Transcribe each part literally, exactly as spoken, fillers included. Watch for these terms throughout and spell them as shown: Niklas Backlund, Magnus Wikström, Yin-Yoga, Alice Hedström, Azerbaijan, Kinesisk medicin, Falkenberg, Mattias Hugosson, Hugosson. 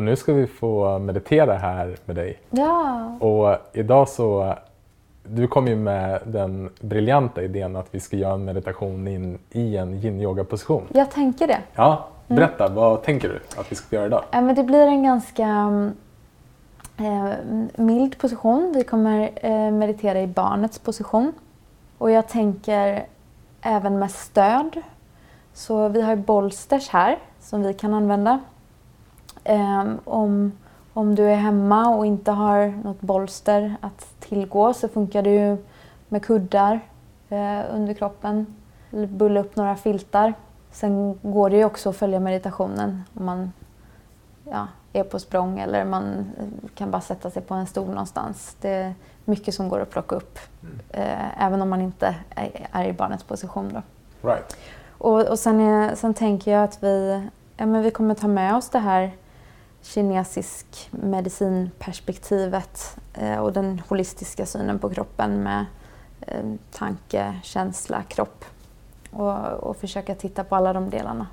Och nu ska vi få meditera här med dig. Ja. Och idag så, du kom ju med den briljanta idén att vi ska göra en meditation in, i en yin-yoga-position. Jag tänker det. Ja, berätta. Mm. Vad tänker du att vi ska göra idag? Ja, men det blir en ganska eh, mild position. Vi kommer eh, meditera i barnets position. Och jag tänker även med stöd. Så vi har bolsters här som vi kan använda. Um, om, om du är hemma och inte har något bolster att tillgå så funkar det ju med kuddar eh, under kroppen. Eller bulla upp några filtar. Sen går det ju också att följa meditationen om man ja, är på språng eller man kan bara sätta sig på en stol någonstans. Det är mycket som går att plocka upp eh, även om man inte är, är i barnets position då. Right. Och, och sen, är, sen tänker jag att vi, ja, men vi kommer ta med oss det här kinesisk medicinperspektivet eh, och den holistiska synen på kroppen med eh, tanke, känsla, kropp och, och försöka titta på alla de delarna.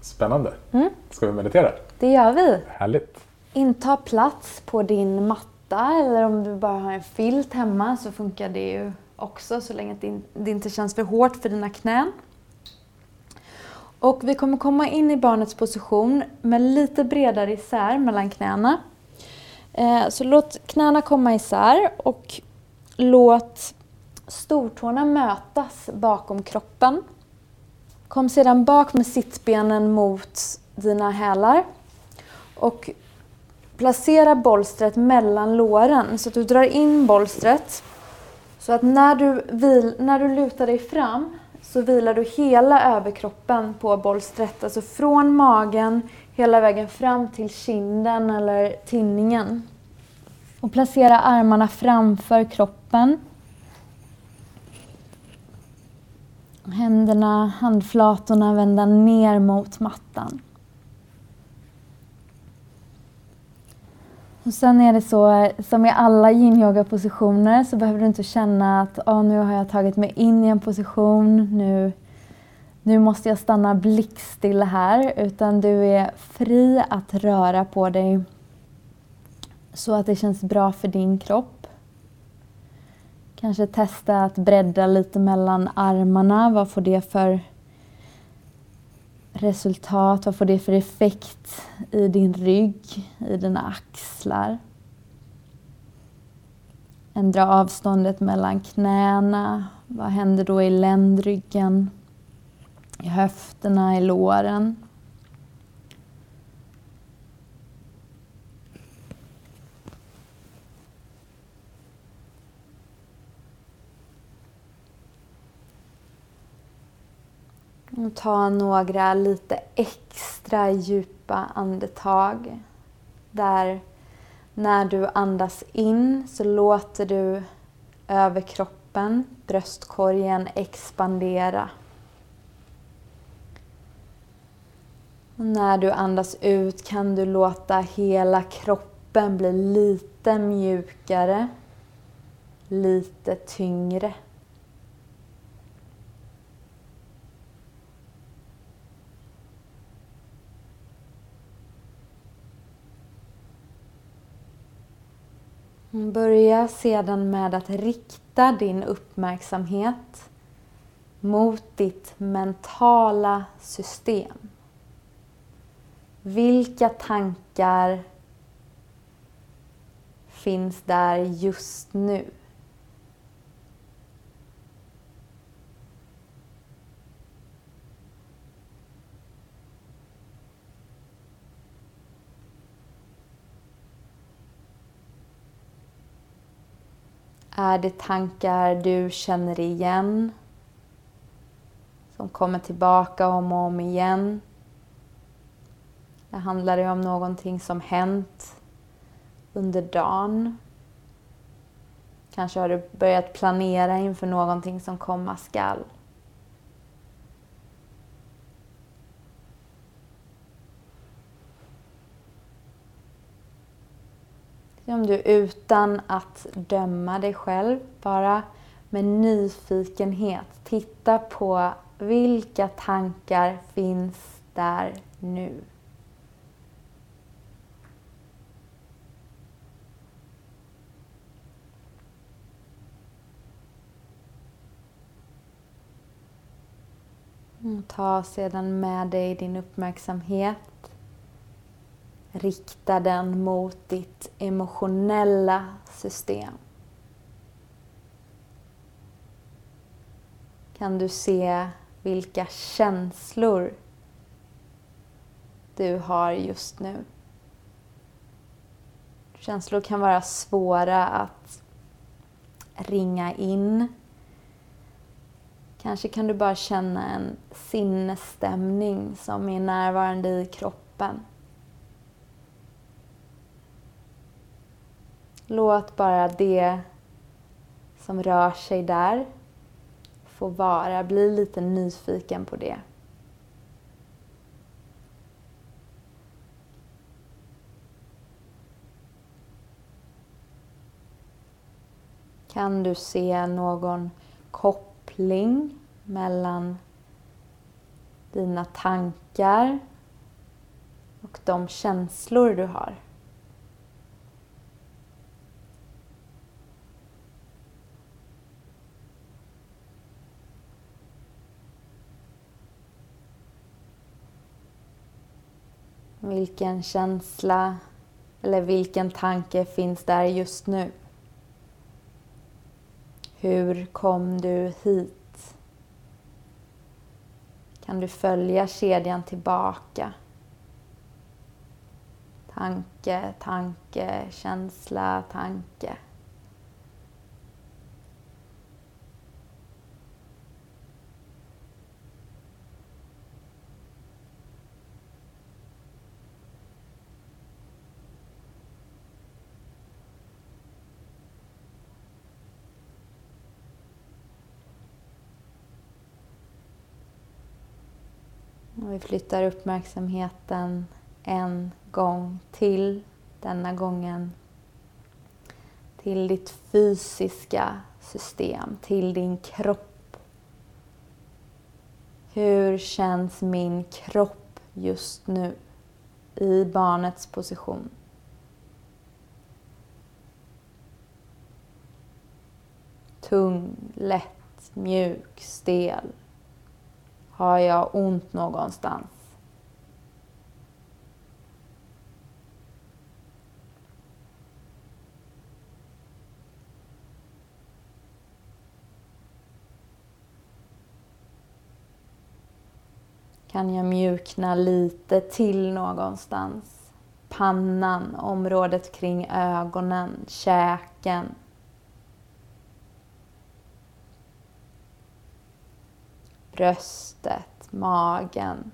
Spännande. Mm? Ska vi meditera? Det gör vi. Härligt. Inta plats på din matta eller om du bara har en filt hemma så funkar det ju också så länge det inte känns för hårt för dina knän. Och vi kommer komma in i barnets position med lite bredare isär mellan knäna. Så låt knäna komma isär och låt stortårna mötas bakom kroppen. Kom sedan bak med sittbenen mot dina hälar. Och placera bolstret mellan låren så att du drar in bolstret. Så att när du, vil, när du lutar dig fram så vilar du hela överkroppen på bolstret. Alltså från magen hela vägen fram till kinden eller tinningen. Och placera armarna framför kroppen. Händerna, handflatorna vända ner mot mattan. Och sen är det så, som i alla yin-yoga-positioner så behöver du inte känna att oh, nu har jag tagit mig in i en position, nu, nu måste jag stanna blickstilla här. Utan du är fri att röra på dig så att det känns bra för din kropp. Kanske testa att bredda lite mellan armarna, vad får det för resultat, vad får det för effekt i din rygg, i dina axlar. Ändra avståndet mellan knäna, vad händer då i ländryggen, i höfterna, i låren. Och ta några lite extra djupa andetag. Där när du andas in så låter du överkroppen, bröstkorgen expandera. Och när du andas ut kan du låta hela kroppen bli lite mjukare, lite tyngre. Börja sedan med att rikta din uppmärksamhet mot ditt mentala system. Vilka tankar finns där just nu? Är det tankar du känner igen, som kommer tillbaka om och om igen? Det handlar det om någonting som hänt under dagen? Kanske har du börjat planera inför någonting som komma skall. Om du utan att döma dig själv, bara med nyfikenhet, titta på vilka tankar finns där nu. Ta sedan med dig din uppmärksamhet. Rikta den mot ditt emotionella system. Kan du se vilka känslor du har just nu? Känslor kan vara svåra att ringa in. Kanske kan du bara känna en sinnesstämning som är närvarande i kroppen. Låt bara det som rör sig där få vara. Bli lite nyfiken på det. Kan du se någon koppling mellan dina tankar och de känslor du har? Vilken känsla eller vilken tanke finns där just nu? Hur kom du hit? Kan du följa kedjan tillbaka? Tanke, tanke, känsla, tanke. Och vi flyttar uppmärksamheten en gång till, denna gången till ditt fysiska system, till din kropp. Hur känns min kropp just nu i barnets position? Tung, lätt, mjuk, stel. Har jag ont någonstans? Kan jag mjukna lite till någonstans? Pannan, området kring ögonen, käken. Bröstet, magen.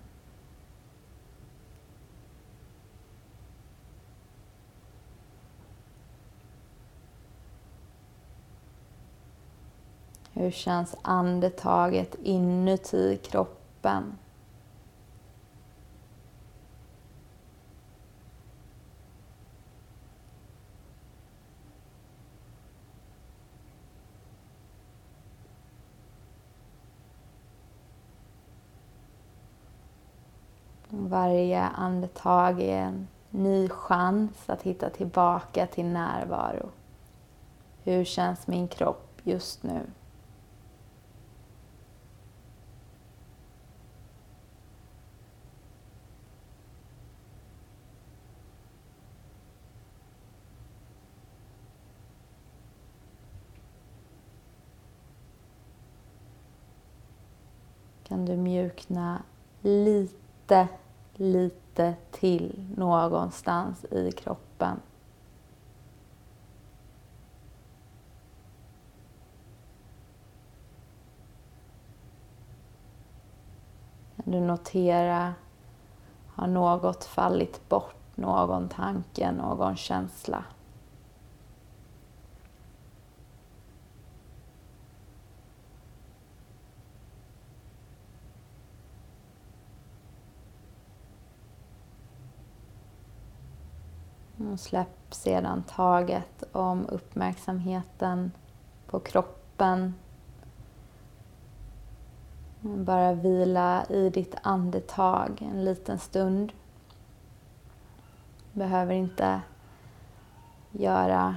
Hur känns andetaget inuti kroppen? Varje andetag är en ny chans att hitta tillbaka till närvaro. Hur känns min kropp just nu? Kan du mjukna lite? lite till någonstans i kroppen. Kan du notera, har något fallit bort, någon tanke, någon känsla? Och släpp sedan taget om uppmärksamheten på kroppen. Bara vila i ditt andetag en liten stund. Behöver inte göra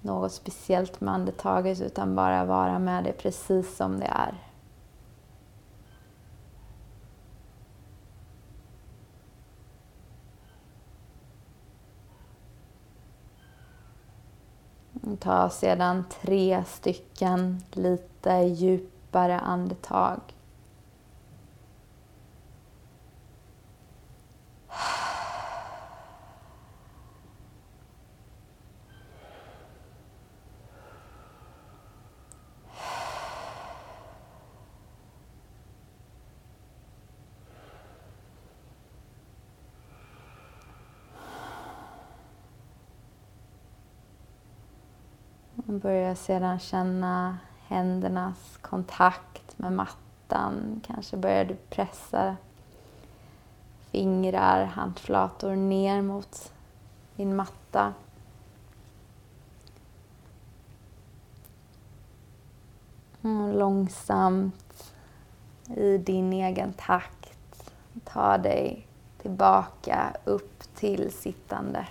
något speciellt med andetaget utan bara vara med det precis som det är. Ta sedan tre stycken lite djupare andetag. Börja sedan känna händernas kontakt med mattan. Kanske börjar du pressa fingrar, handflator ner mot din matta. Och långsamt i din egen takt ta dig tillbaka upp till sittande.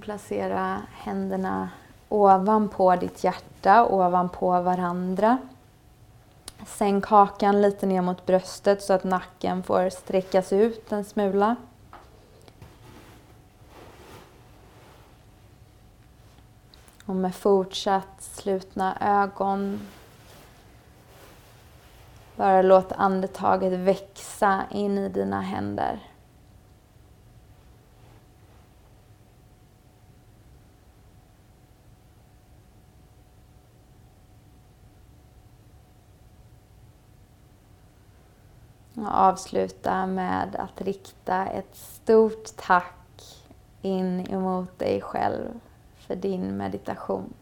Placera händerna ovanpå ditt hjärta, ovanpå varandra. Sänk hakan lite ner mot bröstet så att nacken får sträckas ut en smula. Och med fortsatt slutna ögon, bara låt andetaget växa in i dina händer. Och avsluta med att rikta ett stort tack in emot dig själv för din meditation.